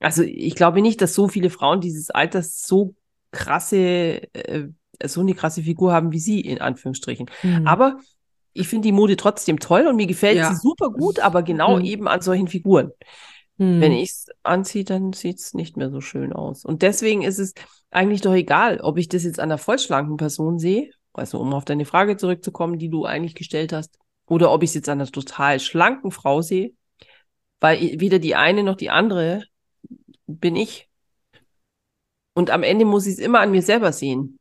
also ich glaube nicht, dass so viele Frauen dieses Alters so krasse, äh, so eine krasse Figur haben wie sie, in Anführungsstrichen. Mhm. Aber ich finde die Mode trotzdem toll und mir gefällt ja. sie super gut, aber genau mhm. eben an solchen Figuren. Mhm. Wenn ich es anziehe, dann sieht es nicht mehr so schön aus. Und deswegen ist es eigentlich doch egal, ob ich das jetzt an einer vollschlanken Person sehe, also um auf deine Frage zurückzukommen, die du eigentlich gestellt hast, oder ob ich es jetzt an einer total schlanken Frau sehe, weil weder die eine noch die andere bin ich. Und am Ende muss ich es immer an mir selber sehen.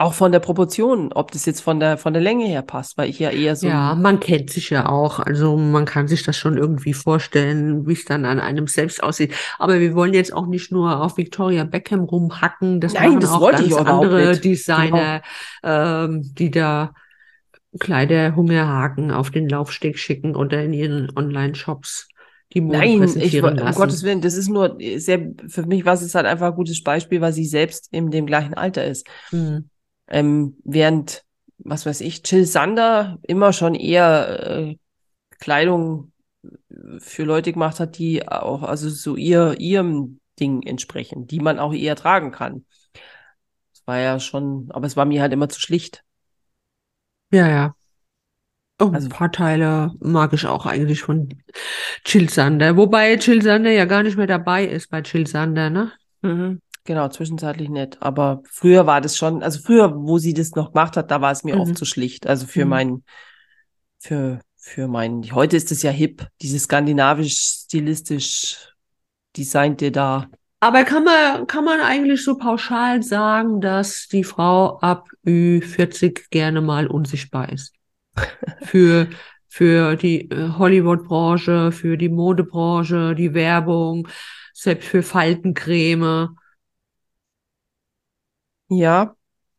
Auch von der Proportion, ob das jetzt von der von der Länge her passt, weil ich ja eher so... Ja, man kennt sich ja auch, also man kann sich das schon irgendwie vorstellen, wie es dann an einem selbst aussieht. Aber wir wollen jetzt auch nicht nur auf Victoria Beckham rumhacken, das Nein, machen das auch ganz andere Designer, genau. ähm, die da Kleiderhungerhaken auf den Laufsteg schicken oder in ihren Online-Shops. Die Mode Nein, ich, um lassen. Gottes Willen, das ist nur sehr, für mich war es halt einfach ein gutes Beispiel, weil sie selbst in dem gleichen Alter ist. Mhm. Ähm, während, was weiß ich, Jil Sander immer schon eher äh, Kleidung für Leute gemacht hat, die auch, also so ihr, ihrem Ding entsprechen, die man auch eher tragen kann. Das war ja schon, aber es war mir halt immer zu schlicht. Ja, ja. Oh, also, ein paar Teile mag ich auch eigentlich von Jil Sander. Wobei Jil Sander ja gar nicht mehr dabei ist bei Jil Sander, ne? Mhm. Genau, zwischenzeitlich nicht. Aber früher war das schon, also früher, wo sie das noch gemacht hat, da war es mir mhm. oft zu schlicht. Also für mhm. mein, für, für mein, heute ist es ja hip, dieses skandinavisch-stilistisch designte da. Aber kann man, kann man eigentlich so pauschal sagen, dass die Frau ab Ü vierzig gerne mal unsichtbar ist? für, für die Hollywood-Branche, für die Modebranche, die Werbung, selbst für Faltencreme. Ja,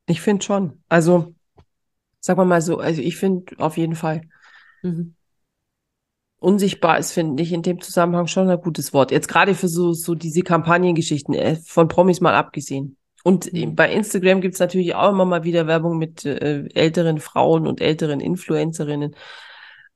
ich finde schon. Also, sagen wir mal so, also ich finde auf jeden Fall. Mhm. Unsichtbar ist, finde ich, in dem Zusammenhang schon ein gutes Wort. Jetzt gerade für so, so diese Kampagnengeschichten, von Promis mal abgesehen. Und bei Instagram gibt es natürlich auch immer mal wieder Werbung mit äh, älteren Frauen und älteren Influencerinnen.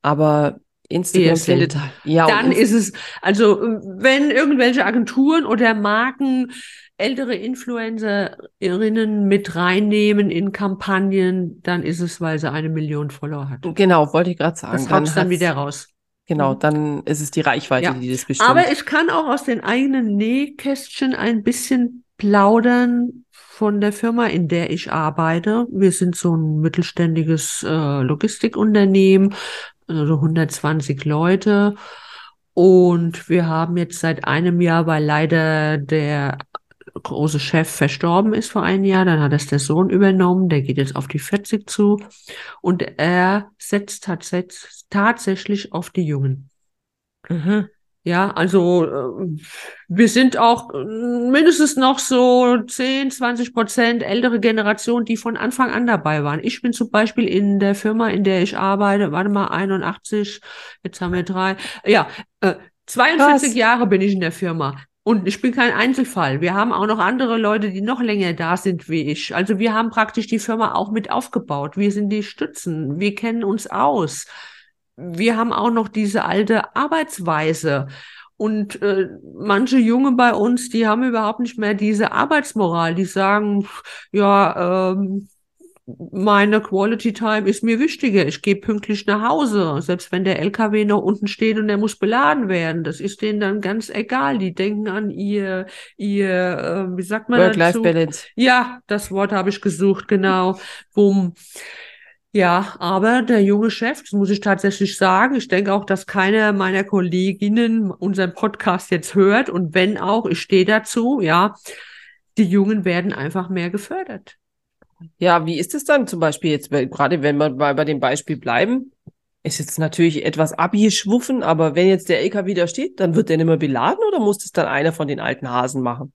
Aber Instagram findet halt. Ja, dann ist es, also wenn irgendwelche Agenturen oder Marken ältere Influencerinnen mit reinnehmen in Kampagnen, dann ist es, weil sie eine Million Follower hat. Genau, wollte ich gerade sagen. Das haut dann wieder raus. Genau, dann ist es die Reichweite, ja. die das bestimmt. Aber ich kann auch aus den eigenen Nähkästchen ein bisschen plaudern von der Firma, in der ich arbeite. Wir sind so ein mittelständiges äh, Logistikunternehmen, also hundertzwanzig Leute. Und wir haben jetzt seit einem Jahr, weil leider der große Chef verstorben ist vor einem Jahr, dann hat das der Sohn übernommen, der geht jetzt auf die vierzig zu. Und er setzt tats- tatsächlich auf die Jungen. Mhm. Ja, also äh, wir sind auch äh, mindestens noch so zehn, zwanzig Prozent ältere Generation, die von Anfang an dabei waren. Ich bin zum Beispiel in der Firma, in der ich arbeite, warte mal, einundachtzig, jetzt haben wir drei, ja, äh, zweiundvierzig Krass. Jahre bin ich in der Firma. Und ich bin kein Einzelfall. Wir haben auch noch andere Leute, die noch länger da sind wie ich. Also wir haben praktisch die Firma auch mit aufgebaut. Wir sind die Stützen, wir kennen uns aus. Wir haben auch noch diese alte Arbeitsweise und äh, manche Junge bei uns, die haben überhaupt nicht mehr diese Arbeitsmoral, die sagen, ja, ähm, meine Quality Time ist mir wichtiger, ich gehe pünktlich nach Hause, selbst wenn der L K W noch unten steht und der muss beladen werden, das ist denen dann ganz egal, die denken an ihr, ihr äh, wie sagt man dazu? Work-Life-Balance. Ja, das Wort habe ich gesucht, genau, bumm. Ja, aber der junge Chef, das muss ich tatsächlich sagen, ich denke auch, dass keiner meiner Kolleginnen unseren Podcast jetzt hört und wenn auch, ich stehe dazu, ja, die Jungen werden einfach mehr gefördert. Ja, wie ist es dann zum Beispiel jetzt, gerade wenn wir bei, bei dem Beispiel bleiben, ist jetzt natürlich etwas abgeschwuffen, aber wenn jetzt der L K W da steht, dann wird der nicht mehr beladen oder muss das dann einer von den alten Hasen machen?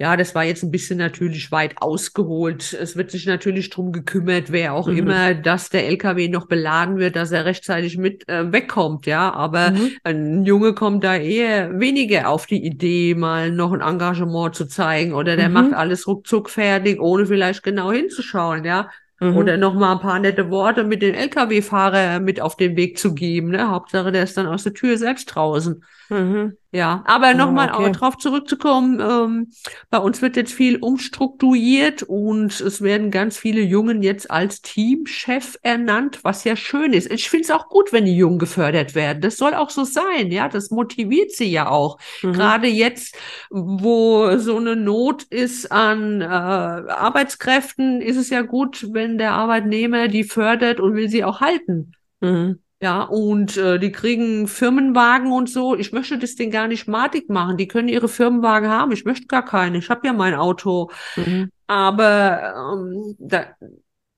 Ja, das war jetzt ein bisschen natürlich weit ausgeholt. Es wird sich natürlich drum gekümmert, wer auch mhm. immer, dass der L K W noch beladen wird, dass er rechtzeitig mit äh, wegkommt, ja. Aber mhm. ein Junge kommt da eher weniger auf die Idee, mal noch ein Engagement zu zeigen, oder der mhm. macht alles ruckzuck fertig, ohne vielleicht genau hinzuschauen, ja. Mhm. Oder nochmal ein paar nette Worte mit dem L K W-Fahrer mit auf den Weg zu geben, ne? Hauptsache, der ist dann aus der Tür selbst draußen. Mhm. Ja, aber nochmal oh, okay. drauf zurückzukommen, ähm, bei uns wird jetzt viel umstrukturiert und es werden ganz viele Jungen jetzt als Teamchef ernannt, was ja schön ist. Ich finde es auch gut, wenn die Jungen gefördert werden. Das soll auch so sein, ja, das motiviert sie ja auch. Mhm. Gerade jetzt, wo so eine Not ist an äh, Arbeitskräften, ist es ja gut, wenn der Arbeitnehmer die fördert und will sie auch halten. Mhm. Ja, und äh, die kriegen Firmenwagen und so. Ich möchte das Ding gar nicht madig machen. Die können ihre Firmenwagen haben. Ich möchte gar keine. Ich habe ja mein Auto. Mhm. Aber ähm, da,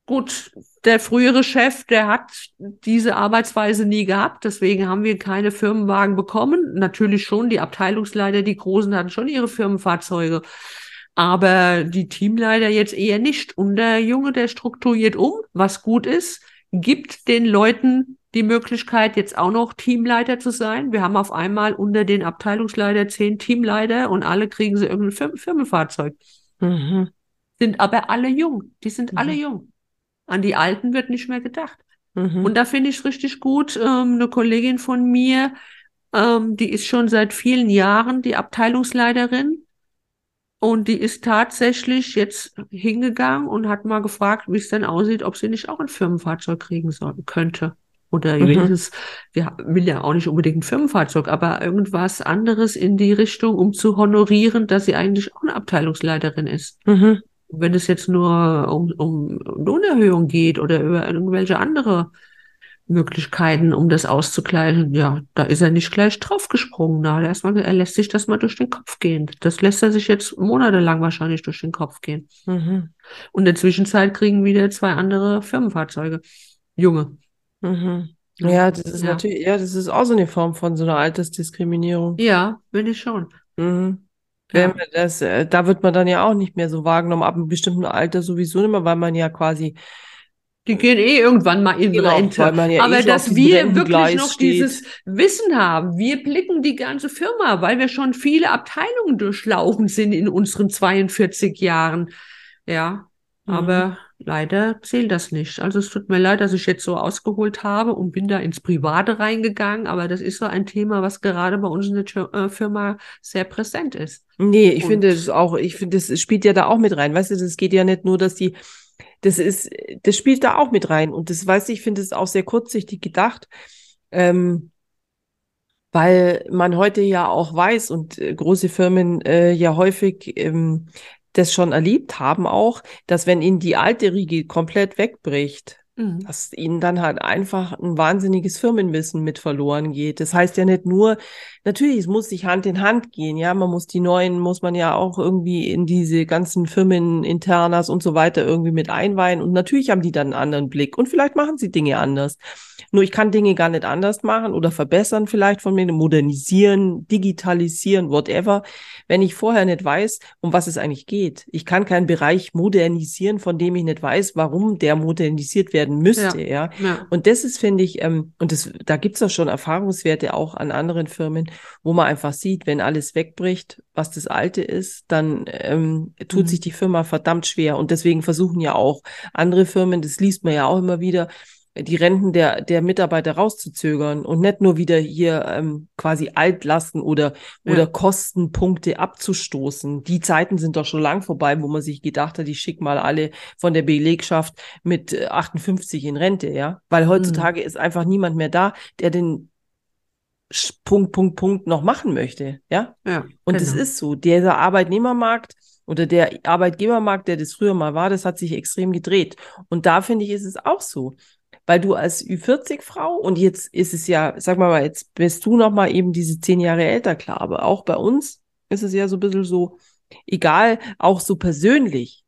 gut, der frühere Chef, der hat diese Arbeitsweise nie gehabt. Deswegen haben wir keine Firmenwagen bekommen. Natürlich schon, die Abteilungsleiter, die Großen hatten schon ihre Firmenfahrzeuge. Aber die Teamleiter jetzt eher nicht. Und der Junge, der strukturiert um, was gut ist, gibt den Leuten die Möglichkeit, jetzt auch noch Teamleiter zu sein. Wir haben auf einmal unter den Abteilungsleiter zehn Teamleiter und alle kriegen sie irgendein Firmen- Firmenfahrzeug. Mhm. Sind aber alle jung. Die sind mhm. alle jung. An die Alten wird nicht mehr gedacht. Mhm. Und da finde ich richtig gut, ähm, eine Kollegin von mir, ähm, die ist schon seit vielen Jahren die Abteilungsleiterin. Und die ist tatsächlich jetzt hingegangen und hat mal gefragt, wie es denn aussieht, ob sie nicht auch ein Firmenfahrzeug kriegen soll, könnte. Oder mhm. wenigstens, wir will ja auch nicht unbedingt ein Firmenfahrzeug, aber irgendwas anderes in die Richtung, um zu honorieren, dass sie eigentlich auch eine Abteilungsleiterin ist. Mhm. Wenn es jetzt nur um, um Lohnerhöhung geht oder über irgendwelche andere Möglichkeiten, um das auszugleichen, ja, da ist er nicht gleich draufgesprungen. Da hat er erstmal, er lässt sich das mal durch den Kopf gehen. Das lässt er sich jetzt monatelang wahrscheinlich durch den Kopf gehen. Mhm. Und in der Zwischenzeit kriegen wieder zwei andere Firmenfahrzeuge. Junge. Mhm. Ja, das ist ja. natürlich, ja, das ist auch so eine Form von so einer Altersdiskriminierung. Ja, bin ich schon. Mhm. Ja. Das, da wird man dann ja auch nicht mehr so wahrgenommen, ab einem bestimmten Alter sowieso nicht mehr, weil man ja quasi. Die gehen eh irgendwann mal in genau, Rente. Ja aber eh dass wir wirklich noch steht. Dieses Wissen haben. Wir blicken die ganze Firma, weil wir schon viele Abteilungen durchlaufen sind in unseren zweiundvierzig Jahren. Ja, mhm. aber. Leider zählt das nicht. Also es tut mir leid, dass ich jetzt so ausgeholt habe und bin da ins Private reingegangen, aber das ist so ein Thema, was gerade bei uns in der Firma sehr präsent ist. Nee, ich und finde das auch, ich finde, das spielt ja da auch mit rein. Weißt du, das geht ja nicht nur, dass die, das ist, das spielt da auch mit rein. Und das, weißt du, ich finde es auch sehr kurzsichtig gedacht, ähm, weil man heute ja auch weiß und große Firmen äh, ja häufig ähm, das schon erlebt haben auch, dass wenn ihnen die alte Riege komplett wegbricht, mhm. dass ihnen dann halt einfach ein wahnsinniges Firmenwissen mit verloren geht. Das heißt ja nicht nur, natürlich, es muss sich Hand in Hand gehen, ja, man muss die neuen, muss man ja auch irgendwie in diese ganzen Firmen, Internas und so weiter irgendwie mit einweihen und natürlich haben die dann einen anderen Blick und vielleicht machen sie Dinge anders. Nur ich kann Dinge gar nicht anders machen oder verbessern vielleicht von mir, modernisieren, digitalisieren, whatever, wenn ich vorher nicht weiß, um was es eigentlich geht. Ich kann keinen Bereich modernisieren, von dem ich nicht weiß, warum der modernisiert werden müsste. Ja, ja. ja. Und das ist, finde ich, ähm, und das, da gibt es ja schon Erfahrungswerte auch an anderen Firmen, wo man einfach sieht, wenn alles wegbricht, was das Alte ist, dann ähm, tut mhm. sich die Firma verdammt schwer. Und deswegen versuchen ja auch andere Firmen, das liest man ja auch immer wieder, die Renten der, der Mitarbeiter rauszuzögern und nicht nur wieder hier ähm, quasi Altlasten oder, ja. oder Kostenpunkte abzustoßen. Die Zeiten sind doch schon lang vorbei, wo man sich gedacht hat, ich schicke mal alle von der Belegschaft mit achtundfünfzig in Rente, ja. Weil heutzutage mhm. ist einfach niemand mehr da, der den Punkt, Punkt, Punkt noch machen möchte, ja. ja und genau. das ist so. Dieser Arbeitnehmermarkt oder der Arbeitgebermarkt, der das früher mal war, das hat sich extrem gedreht. Und da, finde ich, ist es auch so. Weil du als Ü vierzig-Frau, und jetzt ist es ja, sag mal, jetzt bist du noch mal eben diese zehn Jahre älter, klar, aber auch bei uns ist es ja so ein bisschen so, egal, auch so persönlich.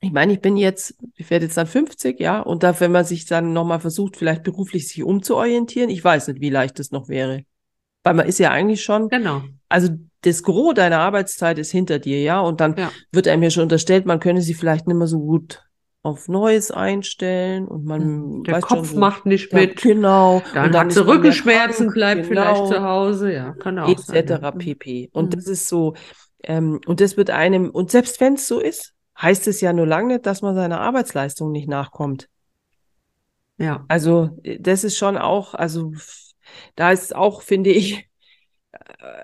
Ich meine, ich bin jetzt, ich werde jetzt dann fünfzig, ja, und da, wenn man sich dann noch mal versucht, vielleicht beruflich sich umzuorientieren, ich weiß nicht, wie leicht das noch wäre. Weil man ist ja eigentlich schon, genau. also das Gros deiner Arbeitszeit ist hinter dir, ja, und dann ja. wird einem ja schon unterstellt, man könne sie vielleicht nicht mehr so gut auf Neues einstellen und man der weiß Kopf schon, macht nicht der, mit, genau, dann, und dann hat sie Rückenschmerzen, krank, bleibt genau, vielleicht zu Hause, ja, kann auch et cetera sein, ja. pp. Und mhm. das ist so, ähm, und das wird einem, und selbst wenn es so ist, heißt es ja nur lange nicht, dass man seiner Arbeitsleistung nicht nachkommt. Ja. Also das ist schon auch, also da ist auch, finde ich,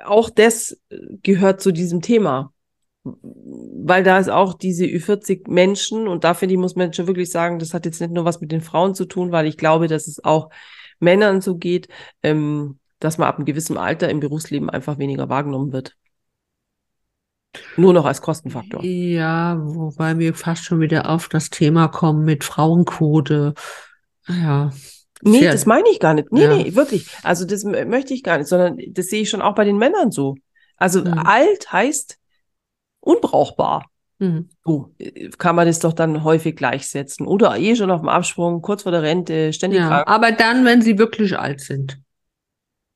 auch das gehört zu diesem Thema, weil da ist auch diese Ü vierzig Menschen, und da finde ich, muss man schon wirklich sagen, das hat jetzt nicht nur was mit den Frauen zu tun, weil ich glaube, dass es auch Männern so geht, ähm, dass man ab einem gewissen Alter im Berufsleben einfach weniger wahrgenommen wird. Nur noch als Kostenfaktor. Ja, wobei wir fast schon wieder auf das Thema kommen mit Frauenquote. Ja. Nee, Sehr. das meine ich gar nicht. Nee, ja. nee, wirklich. Also das m- möchte ich gar nicht, sondern das sehe ich schon auch bei den Männern so. Also mhm. alt heißt unbrauchbar. Mhm. So kann man das doch dann häufig gleichsetzen. Oder eh schon auf dem Absprung, kurz vor der Rente, ständig ja, krank. Aber dann, wenn sie wirklich alt sind.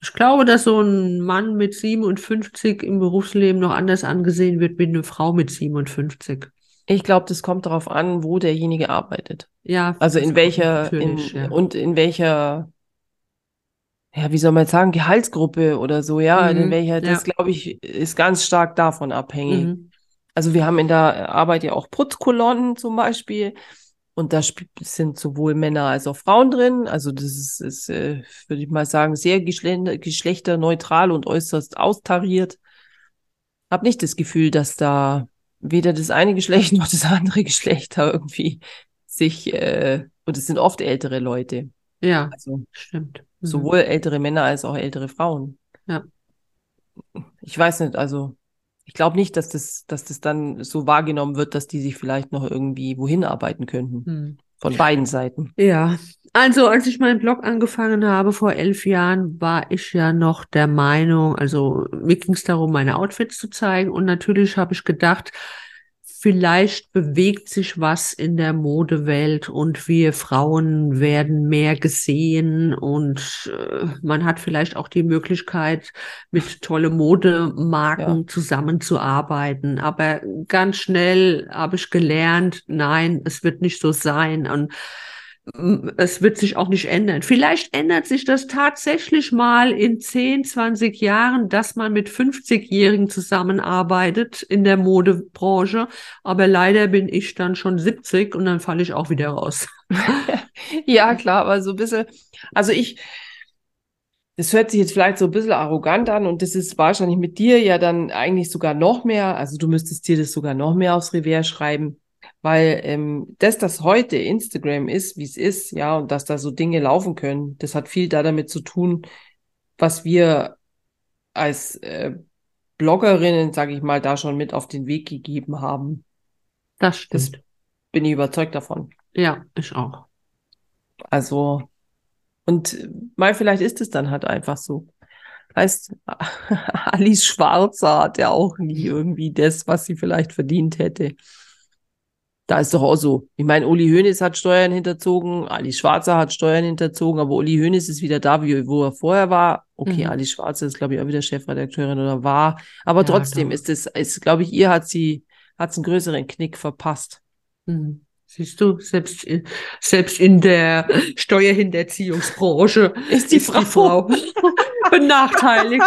Ich glaube, dass so ein Mann mit siebenundfünfzig im Berufsleben noch anders angesehen wird wie eine Frau mit siebenundfünfzig. Ich glaube, das kommt darauf an, wo derjenige arbeitet. Ja. Also in welcher, in, ja. und in welcher, ja, wie soll man jetzt sagen, Gehaltsgruppe oder so, ja, mhm, in welcher, das ja. glaube ich, ist ganz stark davon abhängig. Mhm. Also wir haben in der Arbeit ja auch Putzkolonnen zum Beispiel. Und da sind sowohl Männer als auch Frauen drin. Also das ist, ist äh, würde ich mal sagen, sehr geschlechterneutral und äußerst austariert. Hab nicht das Gefühl, dass da weder das eine Geschlecht noch das andere Geschlecht da irgendwie sich, äh, und es sind oft ältere Leute. Ja, also, stimmt. Mhm. Sowohl ältere Männer als auch ältere Frauen. Ja. Ich weiß nicht, also ich glaube nicht, dass das, dass das dann so wahrgenommen wird, dass die sich vielleicht noch irgendwie wohin arbeiten könnten. Hm. Von beiden Seiten. Ja, also als ich meinen Blog angefangen habe vor elf Jahren, war ich ja noch der Meinung, also mir ging es darum, meine Outfits zu zeigen. Und natürlich habe ich gedacht, vielleicht bewegt sich was in der Modewelt und wir Frauen werden mehr gesehen und äh, man hat vielleicht auch die Möglichkeit, mit tollen Modemarken ja. zusammenzuarbeiten. Aber ganz schnell habe ich gelernt, nein, es wird nicht so sein und äh, es wird sich auch nicht ändern. Vielleicht ändert sich das tatsächlich mal in zehn, zwanzig Jahren, dass man mit fünfzigjährigen zusammenarbeitet in der Modebranche. Aber leider bin ich dann schon siebzig und dann falle ich auch wieder raus. Ja, klar, aber so ein bisschen, also ich, das hört sich jetzt vielleicht so ein bisschen arrogant an und das ist wahrscheinlich mit dir ja dann eigentlich sogar noch mehr, also du müsstest dir das sogar noch mehr aufs Revers schreiben. Weil ähm, dass das heute Instagram ist, wie es ist, ja, und dass da so Dinge laufen können, das hat viel da damit zu tun, was wir als äh, Bloggerinnen, sage ich mal, da schon mit auf den Weg gegeben haben. Das stimmt. Das bin ich überzeugt davon. Ja, ich auch. Also, und mal vielleicht ist es dann halt einfach so. Heißt, Alice Schwarzer hat ja auch nie irgendwie das, was sie vielleicht verdient hätte. Da ist doch auch so. Ich meine, Uli Hoeneß hat Steuern hinterzogen, Alice Schwarzer hat Steuern hinterzogen, aber Uli Hoeneß ist wieder da, wie, wo er vorher war. Okay, mhm. Alice Schwarzer ist, glaube ich, auch wieder Chefredakteurin oder war. Aber ja, trotzdem doch. ist es, ist, glaube ich, ihr hat sie, hat's einen größeren Knick verpasst. Mhm. Siehst du, selbst in, selbst in der Steuerhinterziehungsbranche ist die ist Frau, die Frau benachteiligt.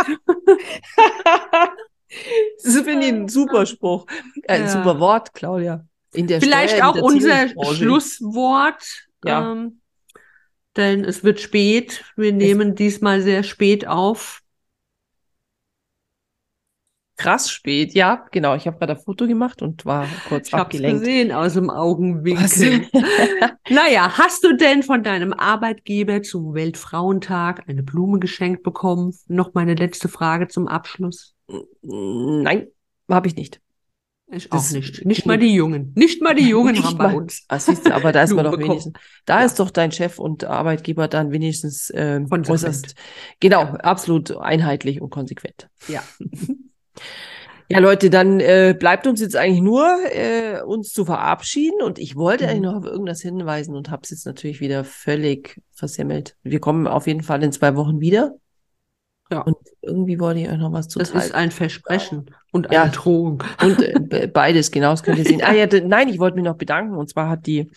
Das finde ich ein super Spruch. Äh, ja. Ein super Wort, Claudia. In der Vielleicht Steuer, auch in der unser Schlusswort, ja. ähm, denn es wird spät. Wir es nehmen diesmal sehr spät auf. Krass spät, ja, genau. Ich habe gerade ein Foto gemacht und war kurz ich abgelenkt. Ich habe es gesehen aus dem Augenwinkel. Naja, hast du denn von deinem Arbeitgeber zum Weltfrauentag eine Blume geschenkt bekommen? Noch meine letzte Frage zum Abschluss. Nein, habe ich nicht. Ich auch nicht. Nicht mal die Jungen. Nicht mal die Jungen haben bei uns. Ach, siehst du, aber da ist man doch wenigstens. Da ja. ist doch dein Chef und Arbeitgeber dann wenigstens ähm, äußerst. Genau, ja. absolut einheitlich und konsequent. Ja. Ja, Leute, dann äh, bleibt uns jetzt eigentlich nur, äh, uns zu verabschieden. Und ich wollte mhm. eigentlich noch auf irgendwas hinweisen und habe es jetzt natürlich wieder völlig versemmelt. Wir kommen auf jeden Fall in zwei Wochen wieder. Ja. Und irgendwie wollte ich euch noch was zu Das teilen. Ist ein Versprechen und eine ja. Drohung. Und äh, beides, genau, das könnt ihr sehen. Ah, ja, d- nein, ich wollte mich noch bedanken. Und zwar hat die,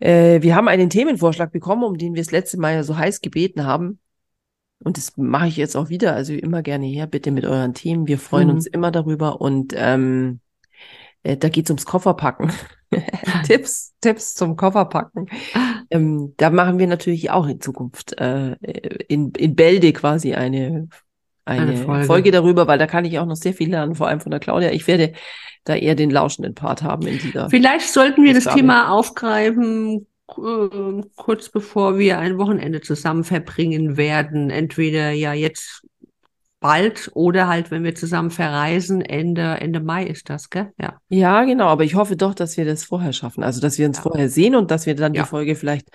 äh, wir haben einen Themenvorschlag bekommen, um den wir das letzte Mal ja so heiß gebeten haben. Und das mache ich jetzt auch wieder. Also immer gerne her, bitte mit euren Themen. Wir freuen mhm. uns immer darüber. Und ähm, äh, da geht es ums Kofferpacken. Tipps, Tipps zum Kofferpacken. Ähm, da machen wir natürlich auch in Zukunft äh, in, in Bälde quasi eine, eine, eine Folge. Folge darüber, weil da kann ich auch noch sehr viel lernen, vor allem von der Claudia. Ich werde da eher den lauschenden Part haben in dieser. Vielleicht sollten wir Ausgabe. Das Thema aufgreifen, äh, kurz bevor wir ein Wochenende zusammen verbringen werden. Entweder ja jetzt bald oder halt, wenn wir zusammen verreisen, Ende, Ende Mai ist das, gell? Ja. Ja, genau, aber ich hoffe doch, dass wir das vorher schaffen, also dass wir uns ja. vorher sehen und dass wir dann ja. die Folge vielleicht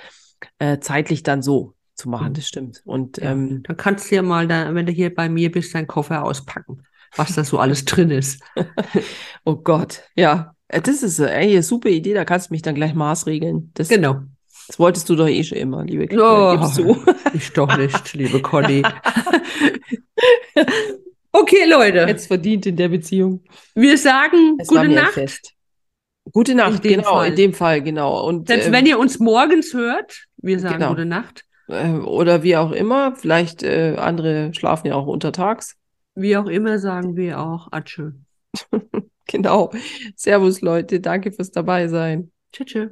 äh, zeitlich dann so zu machen, das stimmt. Und ja. ähm, dann kannst du ja mal, dann, wenn du hier bei mir bist, deinen Koffer auspacken, was da so alles drin ist. Oh Gott, ja, das ist ey, eine super Idee, da kannst du mich dann gleich maßregeln. Das, genau. Das wolltest du doch eh schon immer, liebe Claudia, gibst du. Ich doch nicht, liebe Conny. Okay, Leute. Jetzt verdient in der Beziehung. Wir sagen es gute Nacht. Fest. Gute Nacht, in genau, Fall. in dem Fall, genau. Und selbst ähm, wenn ihr uns morgens hört, wir sagen genau. gute Nacht. Ähm, oder wie auch immer, vielleicht äh, andere schlafen ja auch untertags. Wie auch immer sagen wir auch Atschö. Genau. Servus, Leute, danke fürs Dabeisein. Tschö, tschö.